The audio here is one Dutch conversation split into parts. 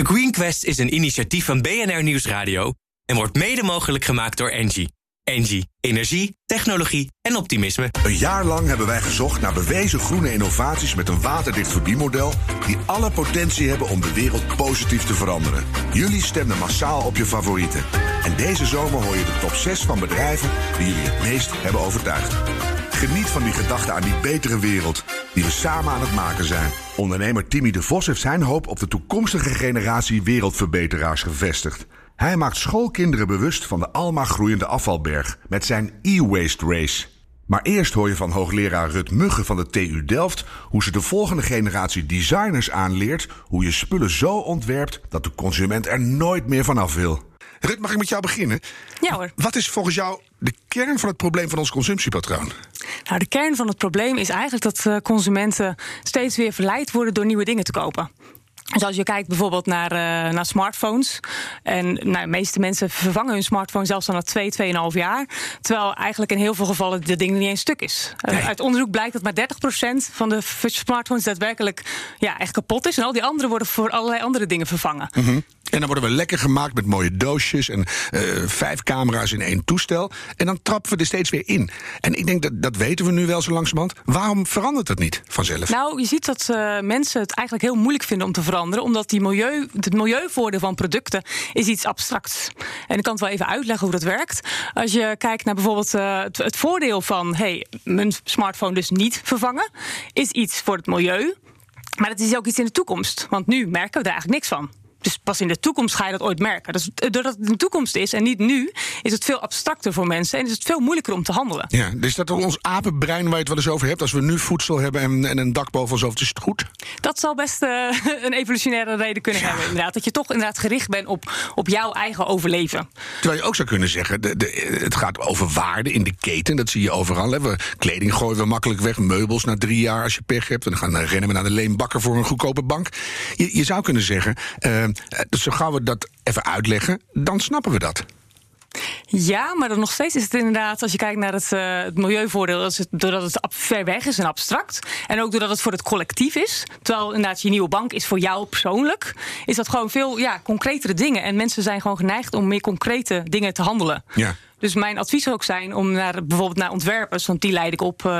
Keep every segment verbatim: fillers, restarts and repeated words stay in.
De Green Quest is een initiatief van B N R Nieuwsradio en wordt mede mogelijk gemaakt door Engie. Engie. Energie, technologie en optimisme. Een jaar lang hebben wij gezocht naar bewezen groene innovaties met een waterdicht verdienmodel die alle potentie hebben om de wereld positief te veranderen. Jullie stemden massaal op je favorieten. En deze zomer hoor je de top zes van bedrijven die jullie het meest hebben overtuigd. Geniet van die gedachte aan die betere wereld die we samen aan het maken zijn. Ondernemer Timmy de Vos heeft zijn hoop op de toekomstige generatie wereldverbeteraars gevestigd. Hij maakt schoolkinderen bewust van de almaar groeiende afvalberg met zijn E-waste Race. Maar eerst hoor je van hoogleraar Ruth Mugge van de T U Delft hoe ze de volgende generatie designers aanleert hoe je spullen zo ontwerpt dat de consument er nooit meer vanaf wil. Ruth, mag ik met jou beginnen? Ja hoor. Wat is volgens jou de kern van het probleem van ons consumptiepatroon? Nou, de kern van het probleem is eigenlijk dat consumenten steeds weer verleid worden door nieuwe dingen te kopen. Dus als je kijkt bijvoorbeeld naar, uh, naar smartphones. En nou, de meeste mensen vervangen hun smartphone zelfs al na twee, tweeënhalf jaar. Terwijl eigenlijk in heel veel gevallen dat ding niet eens stuk is. Uh, nee. Uit onderzoek blijkt dat maar dertig procent van de smartphones daadwerkelijk ja, echt kapot is. En al die anderen worden voor allerlei andere dingen vervangen. Mm-hmm. En dan worden we lekker gemaakt met mooie doosjes en uh, vijf camera's in één toestel. En dan trappen we er steeds weer in. En ik denk, dat, dat weten we nu wel zo langzamerhand. Waarom verandert dat niet vanzelf? Nou, je ziet dat uh, mensen het eigenlijk heel moeilijk vinden om te veranderen. Omdat die milieu, het milieuvoordeel van producten is iets abstracts. En ik kan het wel even uitleggen hoe dat werkt. Als je kijkt naar bijvoorbeeld uh, het, het voordeel van... hey, mijn smartphone dus niet vervangen, is iets voor het milieu. Maar het is ook iets in de toekomst. Want nu merken we er eigenlijk niks van. Dus pas in de toekomst ga je dat ooit merken. Dus doordat het in de toekomst is en niet nu, is het veel abstracter voor mensen en is het veel moeilijker om te handelen. Ja, dus dat ons apenbrein waar je het wel eens over hebt, als we nu voedsel hebben en, en een dak boven ons hoofd, is het goed? Dat zal best uh, een evolutionaire reden kunnen ja. hebben, inderdaad. Dat je toch inderdaad gericht bent op, op jouw eigen overleven. Terwijl je ook zou kunnen zeggen, de, de, het gaat over waarde in de keten. Dat zie je overal. Hè. We, kleding gooien we makkelijk weg, meubels na drie jaar als je pech hebt. En dan gaan, rennen we naar de leenbakker voor een goedkope bank. Je, je zou kunnen zeggen... Uh, Dus zo gaan we dat even uitleggen, dan snappen we dat. Ja, maar dan nog steeds is het inderdaad, als je kijkt naar het, uh, het milieuvoordeel, is het, doordat het ab- ver weg is en abstract. En ook doordat het voor het collectief is. Terwijl inderdaad je nieuwe bank is voor jou persoonlijk. Is dat gewoon veel ja, concretere dingen. En mensen zijn gewoon geneigd om meer concrete dingen te handelen. Ja. Dus mijn advies zou ook zijn om naar, bijvoorbeeld naar ontwerpers... want die leid ik op, uh,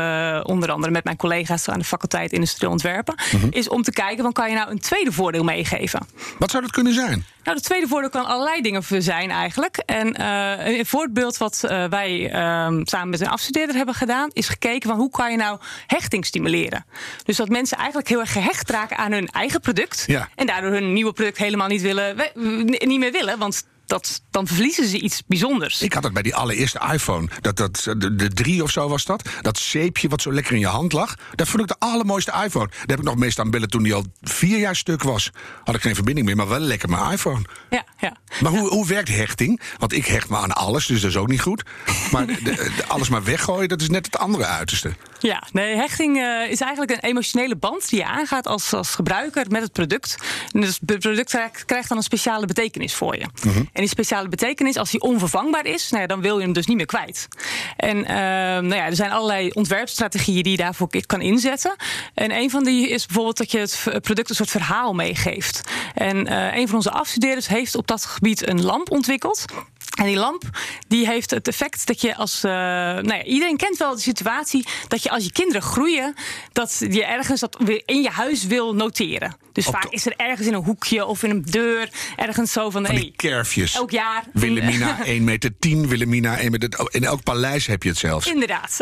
onder andere met mijn collega's... aan de faculteit Industrieel Ontwerpen... Mm-hmm. is om te kijken, van, kan je nou een tweede voordeel meegeven? Wat zou dat kunnen zijn? Nou, het tweede voordeel kan allerlei dingen zijn eigenlijk. En uh, een voorbeeld wat uh, wij uh, samen met een afstudeerder hebben gedaan... is gekeken van hoe kan je nou hechting stimuleren? Dus dat mensen eigenlijk heel erg gehecht raken aan hun eigen product... Ja. en daardoor hun nieuwe product helemaal niet, willen, we, niet meer willen... want Dat, dan verliezen ze iets bijzonders. Ik had het bij die allereerste iPhone. Dat, dat, de, de drie of zo was dat. Dat zeepje wat zo lekker in je hand lag. Dat vond ik de allermooiste iPhone. Daar heb ik nog meest aan billen toen die al vier jaar stuk was. Had ik geen verbinding meer, maar wel lekker mijn iPhone. Ja, ja. Maar ja. Hoe, hoe werkt hechting? Want ik hecht me aan alles, dus dat is ook niet goed. Maar de, de, alles maar weggooien, dat is net het andere uiterste. Ja, nee, hechting uh, is eigenlijk een emotionele band die je aangaat als, als gebruiker met het product. En dus het product krijgt dan een speciale betekenis voor je. Mm-hmm. En die speciale betekenis, als die onvervangbaar is... Nou ja, dan wil je hem dus niet meer kwijt. En uh, nou ja, er zijn allerlei ontwerpstrategieën die je daarvoor kan inzetten. En een van die is bijvoorbeeld dat je het product een soort verhaal meegeeft. En uh, een van onze afstudeerders heeft op dat gebied een lamp ontwikkeld... En die lamp die heeft het effect dat je als... Uh, nou ja, iedereen kent wel de situatie dat je als je kinderen groeien... dat je ergens dat in je huis wil noteren. Dus vaak is er ergens in een hoekje of in een deur ergens zo van... Van die hey, kerfjes. Elk jaar. Wilhelmina één meter tien, Wilhelmina één meter... In elk paleis heb je het zelfs. Inderdaad.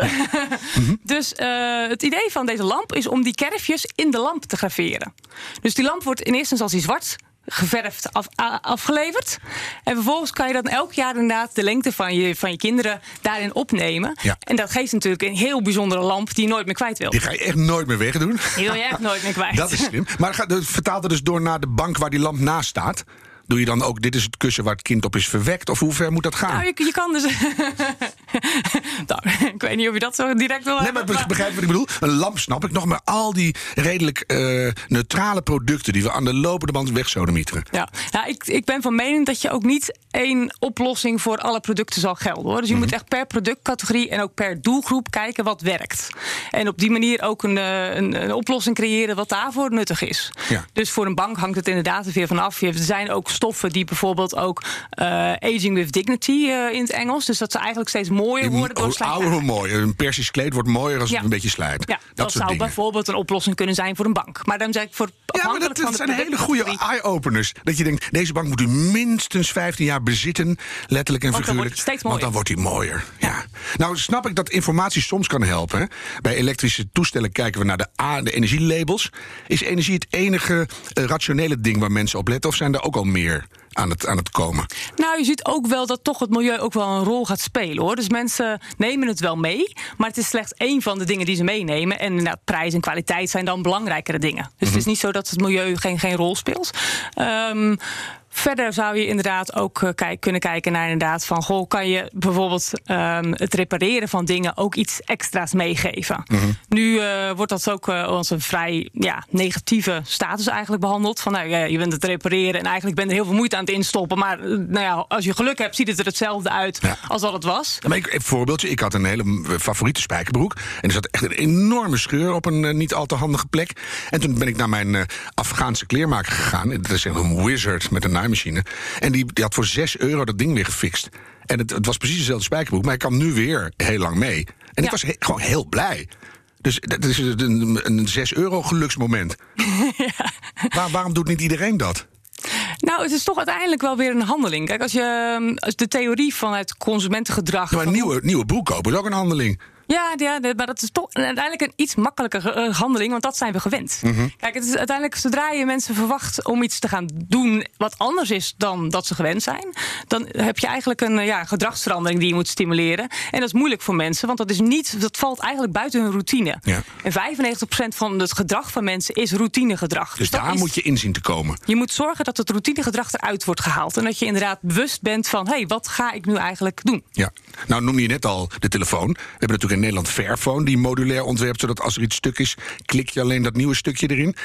Mm-hmm. Dus uh, het idee van deze lamp is om die kerfjes in de lamp te graveren. Dus die lamp wordt in eerste instantie zwart... geverfd af, a, afgeleverd. En vervolgens kan je dan elk jaar inderdaad... de lengte van je, van je kinderen daarin opnemen. Ja. En dat geeft natuurlijk een heel bijzondere lamp... die je nooit meer kwijt wil. Die ga je echt nooit meer wegdoen. Die wil je echt nooit meer kwijt. Dat is slim. Maar vertaal dat dus door naar de bank waar die lamp naast staat... Doe je dan ook, dit is het kussen waar het kind op is verwekt? Of hoe ver moet dat gaan? Nou, je, je kan dus... nou, ik weet niet of je dat zo direct wil... Nee, maar begrijp wat ik bedoel? Een lamp snap ik nog, maar al die redelijk uh, neutrale producten... die we aan de lopende band wegzodemieteren. Ja, nou, ik, ik ben van mening dat je ook niet één oplossing... voor alle producten zal gelden, hoor. Dus je mm-hmm. moet echt per productcategorie en ook per doelgroep kijken wat werkt. En op die manier ook een, een, een oplossing creëren wat daarvoor nuttig is. Ja. Dus voor een bank hangt het inderdaad er weer van af. Er zijn ook stoffen die bijvoorbeeld ook uh, aging with dignity uh, in het Engels. Dus dat ze eigenlijk steeds mooier worden. Hoe ouder, hoe mooier. Een persisch kleed wordt mooier als ja. het een beetje slijt. Ja, dat, dat zou dingen. bijvoorbeeld een oplossing kunnen zijn voor een bank. Maar dan zeg ik voor ja, maar dat, dat zijn hele goede eye-openers. Dat je denkt, deze bank moet u minstens vijftien jaar bezitten. Letterlijk en figuurlijk. Want dan wordt hij mooier. Ja. Ja. Nou snap ik dat informatie soms kan helpen. Hè? Bij elektrische toestellen kijken we naar de, A, de energielabels. Is energie het enige uh, rationele ding waar mensen op letten? Of zijn er ook al meer aan het, aan het komen? Nou, je ziet ook wel dat toch het milieu ook wel een rol gaat spelen, hoor. Dus mensen nemen het wel mee, maar het is slechts één van de dingen die ze meenemen. En nou, prijs en kwaliteit zijn dan belangrijkere dingen. Dus mm-hmm. het is niet zo dat het milieu geen, geen rol speelt. Um, Verder zou je inderdaad ook kijk, kunnen kijken naar inderdaad van... goh, kan je bijvoorbeeld um, het repareren van dingen ook iets extra's meegeven? Mm-hmm. Nu uh, wordt dat ook uh, als een vrij ja, negatieve status eigenlijk behandeld. Van nou, ja, je bent het repareren en eigenlijk ben je er heel veel moeite aan het instoppen. Maar nou ja, als je geluk hebt, ziet het er hetzelfde uit ja. als dat het was. Maar ik, een voorbeeldje, ik had een hele favoriete spijkerbroek. En er zat echt een enorme scheur op een uh, niet al te handige plek. En toen ben ik naar mijn uh, Afghaanse kleermaker gegaan. Dat is een wizard met een naaimachine. En die, die had voor zes euro dat ding weer gefixt. En het, het was precies dezelfde spijkerbroek, maar ik kan nu weer heel lang mee. En ja. ik was he, gewoon heel blij. Dus dat is een, een zes euro geluksmoment. ja. Waar, waarom doet niet iedereen dat? Nou, het is toch uiteindelijk wel weer een handeling. Kijk, als je als de theorie van het consumentengedrag... Ja, maar een nieuwe, nieuwe broek kopen is ook een handeling. Ja, ja, maar dat is toch uiteindelijk een iets makkelijker handeling, want dat zijn we gewend. Mm-hmm. Kijk, het is uiteindelijk, zodra je mensen verwacht om iets te gaan doen wat anders is dan dat ze gewend zijn, dan heb je eigenlijk een ja, gedragsverandering die je moet stimuleren. En dat is moeilijk voor mensen, want dat is niet, dat valt eigenlijk buiten hun routine. Ja. En vijfennegentig procent van het gedrag van mensen is routinegedrag. Dus, dus daar is, moet je in zien te komen. Je moet zorgen dat het routinegedrag eruit wordt gehaald en dat je inderdaad bewust bent van, hé, hey, wat ga ik nu eigenlijk doen? Ja. Nou, noem je net al de telefoon. We hebben natuurlijk in Nederland Fairphone, die modulair ontwerpt... zodat als er iets stuk is, klik je alleen dat nieuwe stukje erin.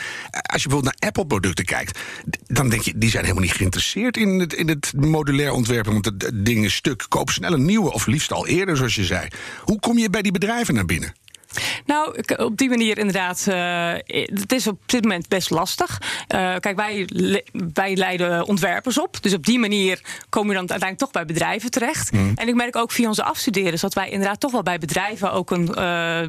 Als je bijvoorbeeld naar Apple-producten kijkt... dan denk je, die zijn helemaal niet geïnteresseerd in het, in het modulair ontwerpen... want het, het ding is stuk. Koop snel een nieuwe, of liefst al eerder, zoals je zei. Hoe kom je bij die bedrijven naar binnen? Nou, op die manier inderdaad. Uh, het is op dit moment best lastig. Uh, kijk, wij, le- wij leiden ontwerpers op. Dus op die manier kom je dan uiteindelijk toch bij bedrijven terecht. Mm. En ik merk ook via onze afstudeerders dat wij inderdaad toch wel bij bedrijven ook een, uh,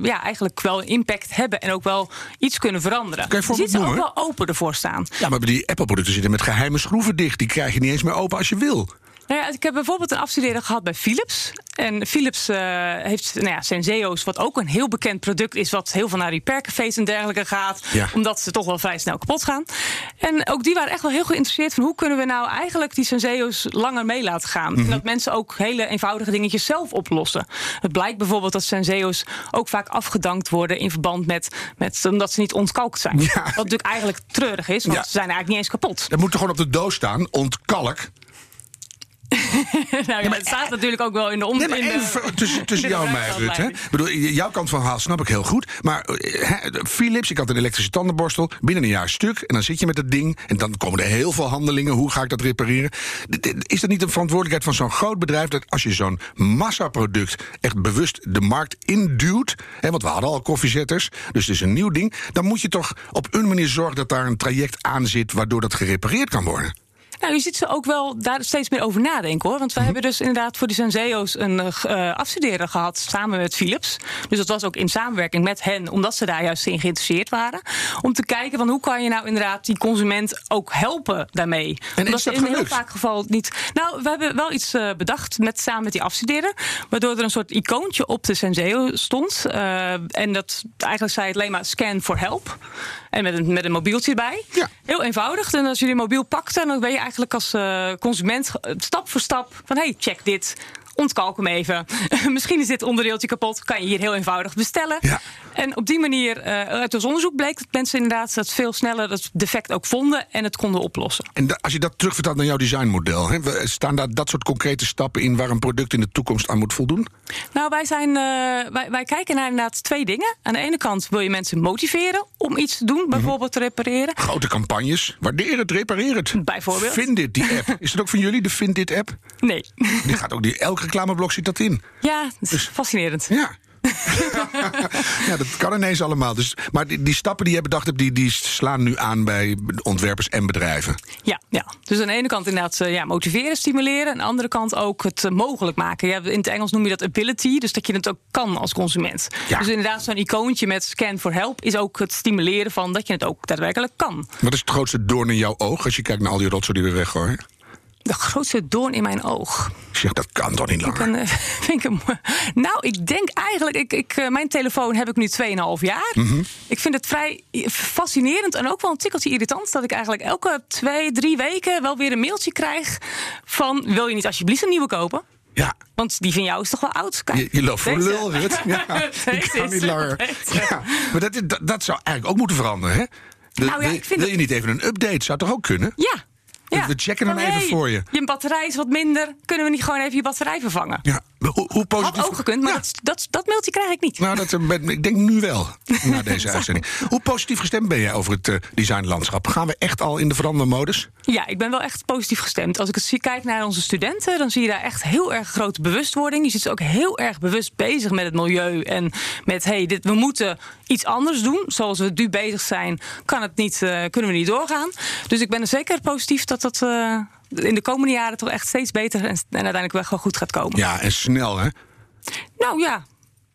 ja, eigenlijk wel een impact hebben. En ook wel iets kunnen veranderen. Kan je dus iets ook wel open ervoor staan. Ja, maar die Apple-producten zitten met geheime schroeven dicht. Die krijg je niet eens meer open als je wil. Nou ja, ik heb bijvoorbeeld een afstudeerder gehad bij Philips. En Philips uh, heeft nou ja, Senseo's, wat ook een heel bekend product is... wat heel veel naar repaircafés en dergelijke gaat. Ja. Omdat ze toch wel vrij snel kapot gaan. En ook die waren echt wel heel geïnteresseerd... van hoe kunnen we nou eigenlijk die Senseo's langer mee laten gaan. Mm-hmm. En dat mensen ook hele eenvoudige dingetjes zelf oplossen. Het blijkt bijvoorbeeld dat Senseo's ook vaak afgedankt worden... in verband met, met omdat ze niet ontkalkt zijn. Ja. Wat natuurlijk eigenlijk treurig is, want ja. ze zijn eigenlijk niet eens kapot. Dat moet er gewoon op de doos staan, ontkalk... nou ja, ja, maar het staat natuurlijk ook wel in de omgeving. Nee, even tussen, tussen jou en mij, Ruth. Hè? Bedoel, jouw kant van verhaal snap ik heel goed. Maar he, Philips, ik had een elektrische tandenborstel. Binnen een jaar stuk. En dan zit je met dat ding. En dan komen er heel veel handelingen. Hoe ga ik dat repareren? Is dat niet een verantwoordelijkheid van zo'n groot bedrijf... dat als je zo'n massaproduct echt bewust de markt induwt... Hè, want we hadden al koffiezetters, dus het is een nieuw ding... dan moet je toch op een manier zorgen dat daar een traject aan zit... waardoor dat gerepareerd kan worden. Nou, je ziet ze ook wel daar steeds meer over nadenken, hoor. Want wij mm-hmm. hebben dus inderdaad voor die Senseo's een uh, afstudeerder gehad samen met Philips. Dus dat was ook in samenwerking met hen, omdat ze daar juist in geïnteresseerd waren. Om te kijken van hoe kan je nou inderdaad die consument ook helpen daarmee. En omdat is dat in gelukt? Heel vaak geval niet. Nou, we hebben wel iets uh, bedacht met, samen met die afstudeerder. Waardoor er een soort icoontje op de Senseo stond. Uh, en dat eigenlijk zei het alleen maar scan for help. En met een, met een mobieltje erbij. Ja. Heel eenvoudig. En als jullie mobiel pakten, dan ben je eigenlijk als uh, consument stap voor stap van hey, check dit. ontkalk hem even. Misschien is dit onderdeeltje kapot, kan je hier heel eenvoudig bestellen. Ja. En op die manier, uh, uit ons onderzoek bleek dat mensen inderdaad dat veel sneller dat defect ook vonden en het konden oplossen. En da- als je dat terugvertaalt naar jouw designmodel, hè, staan daar dat soort concrete stappen in waar een product in de toekomst aan moet voldoen? Nou, wij, zijn, uh, wij, wij kijken naar inderdaad twee dingen. Aan de ene kant wil je mensen motiveren om iets te doen, bijvoorbeeld mm-hmm. te repareren. Grote campagnes, waardeer het, repareer het. Bijvoorbeeld. Vind dit, die app. Is dat ook van jullie, de Vind dit app? Nee. Die gaat ook, die, elk reclameblok zit dat in. Ja, dat is dus fascinerend. Ja. Ja, dat kan ineens allemaal. Dus, maar die, die stappen die je bedacht hebt, die, die slaan nu aan bij ontwerpers en bedrijven. Ja, ja. Dus aan de ene kant inderdaad ja, motiveren, stimuleren. Aan de andere kant ook het mogelijk maken. Ja, in het Engels noem je dat ability, dus dat je het ook kan als consument. Ja. Dus inderdaad zo'n icoontje met scan for help is ook het stimuleren van dat je het ook daadwerkelijk kan. Wat is het grootste doorn in jouw oog als je kijkt naar al die rotzooi die we weggooien? De grootste doorn in mijn oog. Zeg, dat kan toch niet langer? Ik kan, uh, vind ik hem, nou, ik denk eigenlijk... Ik, ik, uh, mijn telefoon heb ik nu twee komma vijf jaar. Mm-hmm. Ik vind het vrij fascinerend en ook wel een tikkeltje irritant dat ik eigenlijk elke twee, drie weken wel weer een mailtje krijg van wil je niet alsjeblieft een nieuwe kopen? Ja. Want die van jou is toch wel oud? Kijk, je je loopt voor lul, Rut. Ja, ik kan niet langer. Ja, maar dat, dat, dat zou eigenlijk ook moeten veranderen, hè? De, nou ja, ik vind wil je niet even een update? Zou toch ook kunnen? Ja. Ja. We checken hem oh, hey, even voor je. Je batterij is wat minder. Kunnen we niet gewoon even je batterij vervangen? Ja. Hoe, hoe positief... Had ook gekund, maar ja. dat, dat, dat mailtje krijg ik niet. Nou, dat, ik denk nu wel, na deze uitzending. Hoe positief gestemd ben jij over het uh, designlandschap? Gaan we echt al in de verandermodus? Ja, ik ben wel echt positief gestemd. Als ik het zie, kijk naar onze studenten, dan zie je daar echt heel erg grote bewustwording. Je ziet ze ook heel erg bewust bezig met het milieu. En met, hé, hey, dit, we moeten iets anders doen. Zoals we nu bezig zijn, kan het niet, uh, kunnen we niet doorgaan. Dus ik ben er zeker positief dat dat... Uh, in de komende jaren toch echt steeds beter en, en uiteindelijk wel gewoon goed gaat komen. Ja, en snel, hè? Nou ja,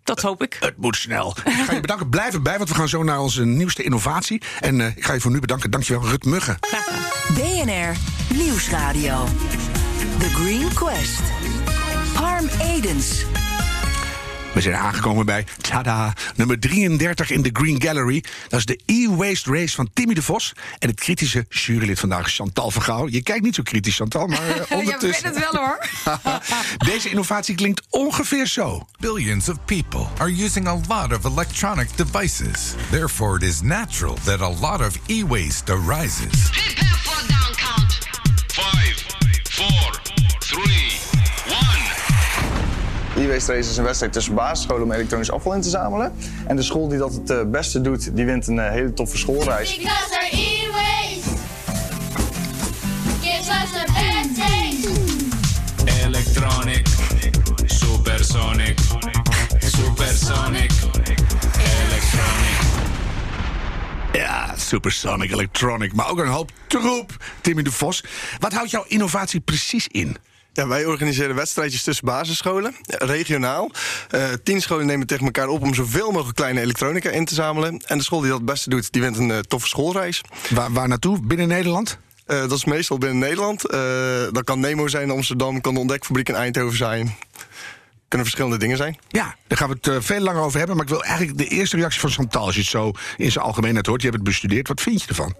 dat hoop ik. Het moet snel. Ik ga je bedanken. Blijf erbij, want we gaan zo naar onze nieuwste innovatie. En uh, ik ga je voor nu bedanken. Dankjewel, Ruth Mugge. B N R Nieuwsradio. The Green Quest. Harm Edens. We zijn aangekomen bij, tada, nummer drieëndertig in de Green Gallery. Dat is de E-waste Race van Timmy de Vos. En het kritische jurylid vandaag, Chantal Vergaal. Je kijkt niet zo kritisch, Chantal, maar uh, ondertussen... Ja, weet het wel, hoor. Deze innovatie klinkt ongeveer zo. Billions of people are using a lot of electronic devices. Therefore it is natural that a lot of e-waste arises. Prepare for down count. Five, four, three... E-waste Race is een wedstrijd tussen basisscholen om elektronisch afval in te zamelen. En de school die dat het beste doet, die wint een hele toffe schoolreis. Because our e-waste gives us a bad taste. Electronic, supersonic, supersonic, electronic. Ja, supersonic, electronic, maar ook een hoop troep. Timmy de Vos, wat houdt jouw innovatie precies in? Ja, wij organiseren wedstrijdjes tussen basisscholen, regionaal. Uh, tien scholen nemen tegen elkaar op om zoveel mogelijk kleine elektronica in te zamelen. En de school die dat het beste doet, die wint een uh, toffe schoolreis. Waar, waar naartoe? Binnen Nederland? Uh, dat is meestal binnen Nederland. Uh, dat kan Nemo zijn in Amsterdam, kan de Ontdekfabriek in Eindhoven zijn. Kunnen verschillende dingen zijn. Ja, daar gaan we het uh, veel langer over hebben. Maar ik wil eigenlijk de eerste reactie van Chantal, als je het zo in zijn algemeenheid hoort. Je hebt het bestudeerd, wat vind je ervan?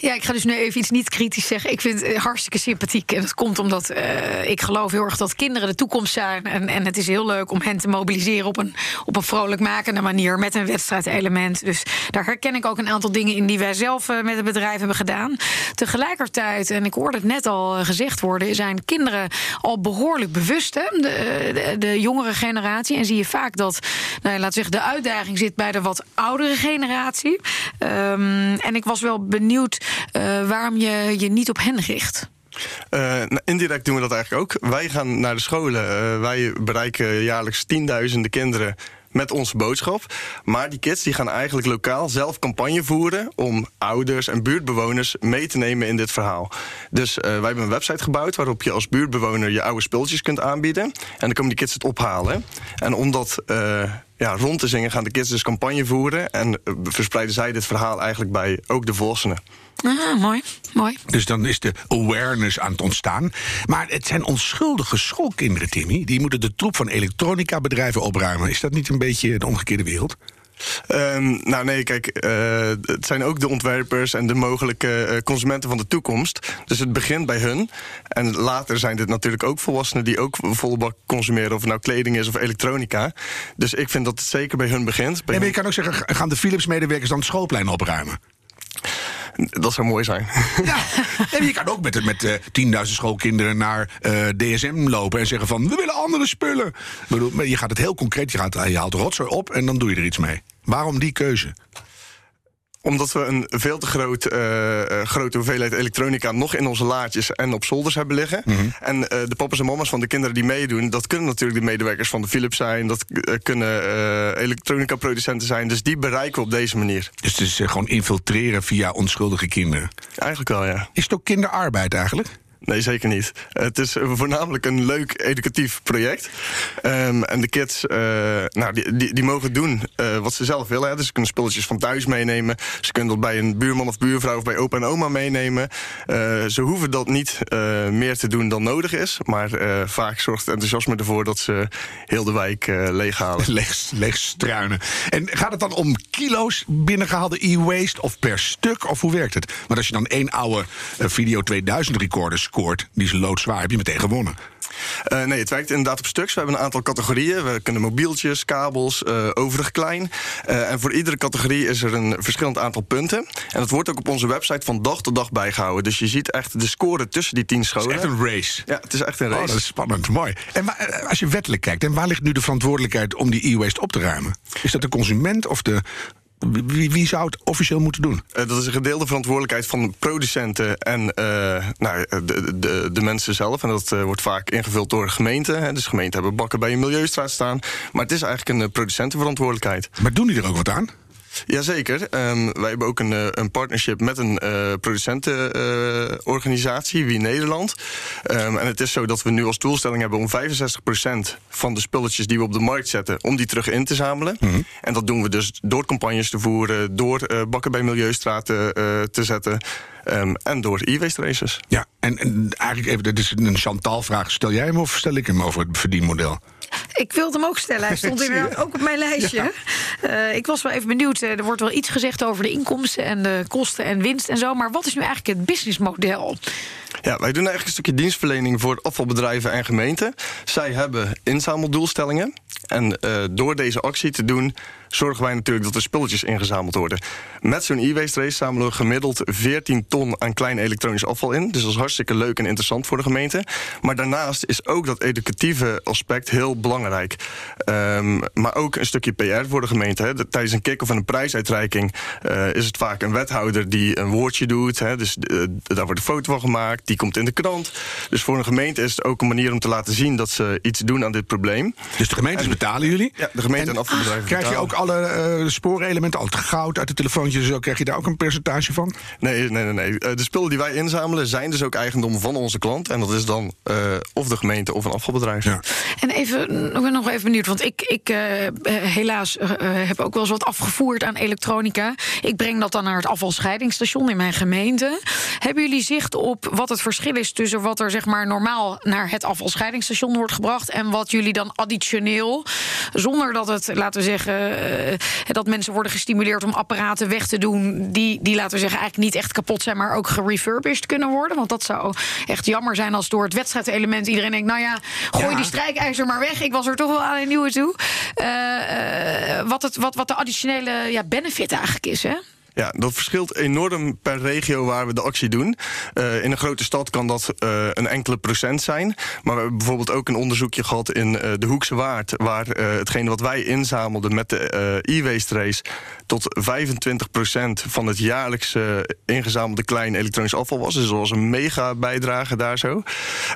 Ja, ik ga dus nu even iets niet kritisch zeggen. Ik vind het hartstikke sympathiek. En dat komt omdat uh, ik geloof heel erg dat kinderen de toekomst zijn. En, en het is heel leuk om hen te mobiliseren op een, op een vrolijkmakende manier. Met een wedstrijdelement. Dus daar herken ik ook een aantal dingen in die wij zelf uh, met het bedrijf hebben gedaan. Tegelijkertijd, en ik hoorde het net al gezegd worden, zijn kinderen al behoorlijk bewust. Hè? De, de, de jongere generatie. En zie je vaak dat, nou ja, laat zeggen, de uitdaging zit bij de wat oudere generatie. Um, en ik was wel benieuwd Uh, waarom je je niet op hen richt? Uh, nou, indirect doen we dat eigenlijk ook. Wij gaan naar de scholen. Uh, wij bereiken jaarlijks tienduizenden kinderen met onze boodschap. Maar die kids die gaan eigenlijk lokaal zelf campagne voeren om ouders en buurtbewoners mee te nemen in dit verhaal. Dus uh, wij hebben een website gebouwd waarop je als buurtbewoner je oude spultjes kunt aanbieden. En dan komen die kids het ophalen. En omdat... Uh, Ja, rond te zingen gaan de kids dus campagne voeren. En verspreiden zij dit verhaal eigenlijk bij ook de volwassenen. Ah, mooi, mooi. Dus dan is de awareness aan het ontstaan. Maar het zijn onschuldige schoolkinderen, Timmy. Die moeten de troep van elektronica bedrijven opruimen. Is dat niet een beetje de omgekeerde wereld? Um, nou nee, kijk, uh, het zijn ook de ontwerpers en de mogelijke uh, consumenten van de toekomst. Dus het begint bij hun. En later zijn dit natuurlijk ook volwassenen die ook volle bak consumeren, of het nou kleding is of elektronica. Dus ik vind dat het zeker bij hun begint. Bij nee, maar je kan ook zeggen, gaan de Philips-medewerkers dan het schoolplein opruimen? Dat zou mooi zijn. Ja, en je kan ook met, met uh, tienduizend schoolkinderen naar uh, D S M lopen en zeggen van, we willen andere spullen. Ik bedoel, maar je gaat het heel concreet, je, gaat, je haalt rotzooi op en dan doe je er iets mee. Waarom die keuze? Omdat we een veel te groot, uh, grote hoeveelheid elektronica nog in onze laadjes en op zolders hebben liggen. Mm-hmm. En uh, de papa's en mama's van de kinderen die meedoen, dat kunnen natuurlijk de medewerkers van de Philips zijn. Dat uh, kunnen uh, elektronica producenten zijn. Dus die bereiken we op deze manier. Dus het is uh, gewoon infiltreren via onschuldige kinderen? Eigenlijk wel, ja. Is het ook kinderarbeid eigenlijk? Nee, zeker niet. Het is voornamelijk een leuk educatief project. Um, en de kids uh, nou, die, die, die mogen doen uh, wat ze zelf willen. Hè. Dus ze kunnen spulletjes van thuis meenemen. Ze kunnen dat bij een buurman of buurvrouw of bij opa en oma meenemen. Uh, ze hoeven dat niet uh, meer te doen dan nodig is. Maar uh, vaak zorgt enthousiasme ervoor dat ze heel de wijk uh, leeghalen. Leegstruinen. En gaat het dan om kilo's binnengehaalde e-waste of per stuk? Of hoe werkt het? Want als je dan één oude uh, Video tweeduizend recorder scoort, die is loodzwaar, heb je meteen gewonnen. Uh, nee, het werkt inderdaad op stuks. We hebben een aantal categorieën. We kunnen mobieltjes, kabels, uh, overig klein. Uh, en voor iedere categorie is er een verschillend aantal punten. En dat wordt ook op onze website van dag tot dag bijgehouden. Dus je ziet echt de score tussen die tien scholen. Het is echt een race. Ja, het is echt een race. Oh, dat is spannend, mooi. En maar, als je wettelijk kijkt, en waar ligt nu de verantwoordelijkheid om die e-waste op te ruimen? Is dat de consument of de... Wie, wie zou het officieel moeten doen? Uh, dat is een gedeelde verantwoordelijkheid van producenten en uh, nou, de, de, de mensen zelf. En dat uh, wordt vaak ingevuld door gemeenten. Dus gemeenten hebben bakken bij een milieustraat staan. Maar het is eigenlijk een producentenverantwoordelijkheid. Maar doen die er ook wat aan? Jazeker. Um, wij hebben ook een, een partnership met een uh, producentenorganisatie, uh, wie Nederland. Um, en het is zo dat we nu als doelstelling hebben om vijfenzestig procent van de spulletjes die we op de markt zetten, om die terug in te zamelen. Mm-hmm. En dat doen we dus door campagnes te voeren, door uh, bakken bij milieustraten uh, te zetten. Um, en door e-waste races. Ja, en, en eigenlijk even, dit is een Chantal-vraag. Stel jij hem of stel ik hem over het verdienmodel? Ik wilde hem ook stellen. Hij stond inderdaad ook op mijn lijstje. Ja. Uh, ik was wel even benieuwd. Er wordt wel iets gezegd over de inkomsten en de kosten en winst en zo. Maar wat is nu eigenlijk het businessmodel? Ja, wij doen eigenlijk een stukje dienstverlening voor afvalbedrijven en gemeenten. Zij hebben inzameldoelstellingen. En uh, door deze actie te doen, zorgen wij natuurlijk dat er spulletjes ingezameld worden. Met zo'n e-waste race zamelen we gemiddeld veertien ton aan klein elektronisch afval in. Dus dat is hartstikke leuk en interessant voor de gemeente. Maar daarnaast is ook dat educatieve aspect heel belangrijk. Um, maar ook een stukje P R voor de gemeente. Hè. Tijdens een kick-off en een prijsuitreiking uh, is het vaak een wethouder die een woordje doet. Hè. Dus uh, daar wordt een foto van gemaakt, die komt in de krant. Dus voor een gemeente is het ook een manier om te laten zien dat ze iets doen aan dit probleem. Dus de gemeentes en, betalen jullie? Ja, de gemeente en, en afvalbedrijven betalen. Krijg je ook alle uh, spoorelementen, al het goud uit de telefoontjes en zo, krijg je daar ook een percentage van? Nee, nee, nee, nee. De spullen die wij inzamelen zijn dus ook eigendom van onze klant. En dat is dan uh, of de gemeente of een afvalbedrijf. Ja. En even, ik ben nog even benieuwd, want ik, ik uh, helaas uh, heb ook wel eens wat afgevoerd aan elektronica. Ik breng dat dan naar het afvalscheidingsstation in mijn gemeente. Hebben jullie zicht op wat het verschil is tussen wat er zeg maar normaal naar het afvalscheidingsstation wordt gebracht en wat jullie dan additioneel, zonder dat het, laten we zeggen, Uh, dat mensen worden gestimuleerd om apparaten weg te doen die, die, laten we zeggen, eigenlijk niet echt kapot zijn, maar ook gerefurbished kunnen worden. Want dat zou echt jammer zijn als door het wedstrijdelement iedereen denkt, nou ja, gooi ja. die strijkijzer maar weg, ik was er toch wel aan een nieuwe toe. Uh, uh, wat, het, wat, wat de additionele ja, benefit eigenlijk is, hè? Ja, dat verschilt enorm per regio waar we de actie doen. Uh, in een grote stad kan dat uh, een enkele procent zijn. Maar we hebben bijvoorbeeld ook een onderzoekje gehad in uh, de Hoekse Waard, waar uh, hetgene wat wij inzamelden met de uh, e-waste race tot vijfentwintig procent van het jaarlijkse ingezamelde klein elektronisch afval was. Dus dat was een mega bijdrage daar zo.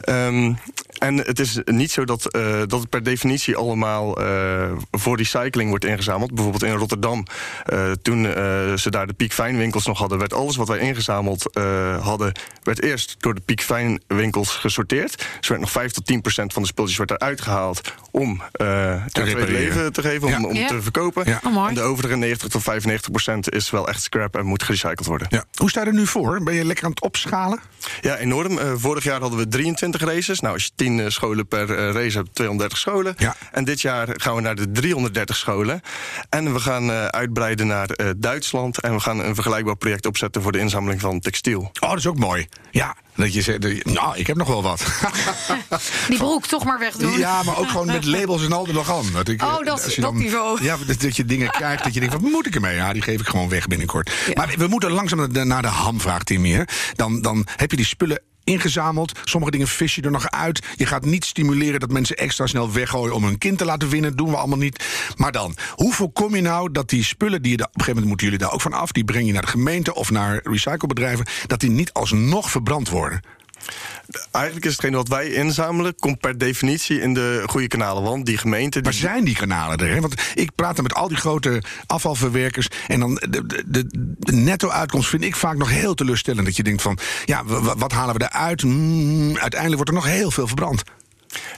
Um, en het is niet zo dat, uh, dat het per definitie allemaal uh, voor recycling wordt ingezameld. Bijvoorbeeld in Rotterdam, uh, toen uh, ze daar de piekfijnwinkels nog hadden, werd alles wat wij ingezameld uh, hadden, werd eerst door de piekfijnwinkels gesorteerd. Dus werd nog vijf tot tien procent van de spulletjes werd eruit gehaald om uh, te tweede leven te geven, ja. om, om ja. te verkopen. Ja. Oh, en de overige negentig tot vijfennegentig procent is wel echt scrap en moet gerecycled worden. Ja. Hoe sta je er nu voor? Ben je lekker aan het opschalen? Ja, enorm. Uh, vorig jaar hadden we drieëntwintig races. Nou, als je tien tien scholen per race hebben, tweehonderddertig scholen. Ja. En dit jaar gaan we naar de driehonderddertig scholen. En we gaan uitbreiden naar Duitsland. En we gaan een vergelijkbaar project opzetten voor de inzameling van textiel. Oh, dat is ook mooi. Ja. Dat je zegt, nou, ik heb nog wel wat. Die broek toch maar wegdoen. Ja, maar ook gewoon met labels en al er nog aan. Dat ik, oh, dat, dan, dat niveau. Ja, dat je dingen krijgt dat je denkt, wat moet ik ermee? Ja, die geef ik gewoon weg binnenkort. Ja. Maar we moeten langzaam naar de hamvraag, Timmy. Dan, dan heb je die spullen ingezameld. Sommige dingen vis je er nog uit. Je gaat niet stimuleren dat mensen extra snel weggooien om hun kind te laten winnen. Dat doen we allemaal niet. Maar dan, hoe voorkom je nou dat die spullen, die je da- op een gegeven moment moeten jullie daar ook van af, die breng je naar de gemeente of naar recyclebedrijven, dat die niet alsnog verbrand worden? Eigenlijk is hetgeen wat wij inzamelen, komt per definitie in de goede kanalen. Want die gemeenten... Maar die... zijn die kanalen er? Hè? Want ik praat dan met al die grote afvalverwerkers en dan de, de, de netto-uitkomst vind ik vaak nog heel teleurstellend. Dat je denkt van, ja, w- wat halen we eruit? Mm, uiteindelijk wordt er nog heel veel verbrand.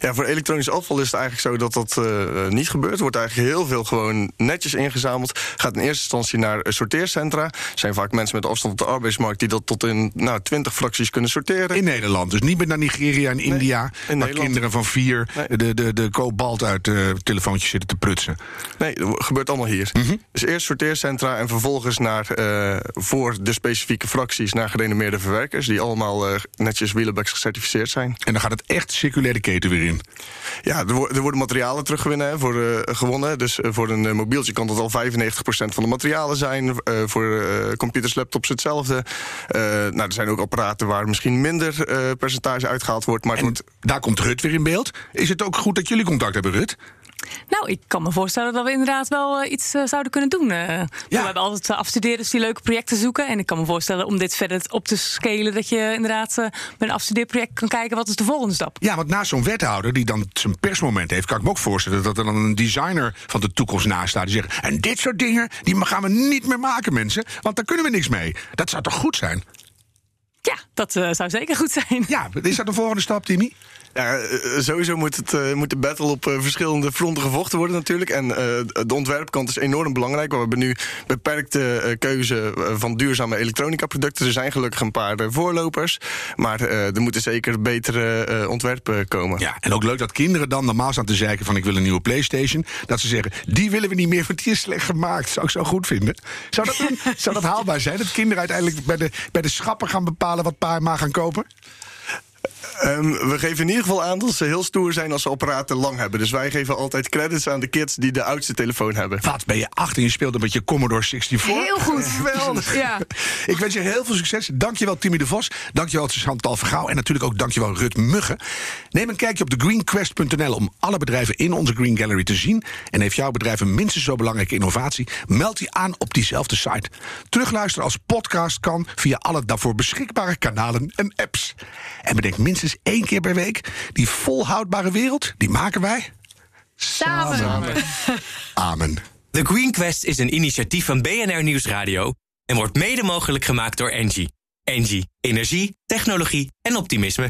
Ja, voor elektronisch afval is het eigenlijk zo dat dat uh, niet gebeurt. Er wordt eigenlijk heel veel gewoon netjes ingezameld. Gaat in eerste instantie naar sorteercentra. Er zijn vaak mensen met afstand op de arbeidsmarkt die dat tot in nou, twintig fracties kunnen sorteren. In Nederland, dus niet meer naar Nigeria en nee, India. In waar Nederland. Kinderen van vier nee. de, de, de kobalt uit uh, telefoontjes zitten te prutsen. Nee, dat gebeurt allemaal hier. Mm-hmm. Dus eerst sorteercentra en vervolgens naar uh, voor de specifieke fracties naar gerenommeerde verwerkers die allemaal uh, netjes Wheelabags gecertificeerd zijn. En dan gaat het echt circulaire keten weer in. Ja, er, wo- er worden materialen teruggewonnen. Voor, uh, gewonnen. Dus uh, voor een uh, mobieltje kan dat al vijfennegentig procent van de materialen zijn. Uh, voor uh, computers, laptops hetzelfde. Uh, nou, er zijn ook apparaten waar misschien minder uh, percentage uitgehaald wordt. Maar het wordt... daar komt Ruth weer in beeld. Is het ook goed dat jullie contact hebben, Ruth? Nou, ik kan me voorstellen dat we inderdaad wel uh, iets uh, zouden kunnen doen. Uh, ja. We hebben altijd uh, afstudeerders die leuke projecten zoeken. En ik kan me voorstellen om dit verder op te scalen... dat je inderdaad uh, met een afstudeerproject kan kijken... wat is de volgende stap. Ja, want naast zo'n wethouder die dan zijn persmoment heeft... kan ik me ook voorstellen dat er dan een designer van de toekomst naast staat... die zegt, en dit soort dingen die gaan we niet meer maken, mensen. Want daar kunnen we niks mee. Dat zou toch goed zijn? Ja, dat uh, zou zeker goed zijn. Ja, is dat de volgende stap, Timmy? Ja, sowieso moet, het, moet de battle op verschillende fronten gevochten worden natuurlijk. En uh, de ontwerpkant is enorm belangrijk. We hebben nu beperkte keuze van duurzame elektronica producten. Er zijn gelukkig een paar voorlopers. Maar uh, er moeten zeker betere uh, ontwerpen komen. Ja, en ook leuk dat kinderen dan normaal staan te zeiken van ik wil een nieuwe PlayStation. Dat ze zeggen, die willen we niet meer, want die is slecht gemaakt. Zou ik zo goed vinden. Zou dat, een, zou dat haalbaar zijn? Dat kinderen uiteindelijk bij de, bij de schappen gaan bepalen wat pa en ma gaan kopen? Um, we geven in ieder geval aan dat ze heel stoer zijn als ze apparaten lang hebben. Dus wij geven altijd credits aan de kids die de oudste telefoon hebben. Wat, ben je acht en je speelt een beetje Commodore vierenzestig? Heel goed. Geweldig. Ja. Ik wens je heel veel succes. Dankjewel Timmy de Vos. Dankjewel Chantal Vergaal. En natuurlijk ook dankjewel Ruth Mugge. Neem een kijkje op de greenquest punt n l om alle bedrijven in onze Green Gallery te zien. En heeft jouw bedrijf een minstens zo belangrijke innovatie? Meld die aan op diezelfde site. Terugluisteren als podcast kan via alle daarvoor beschikbare kanalen en apps. En bedenk minstens Dus één keer per week. Die volhoudbare wereld, die maken wij... samen. samen. Amen. De Green Quest is een initiatief van B N R Nieuwsradio... en wordt mede mogelijk gemaakt door Engie. Engie, energie, technologie en optimisme.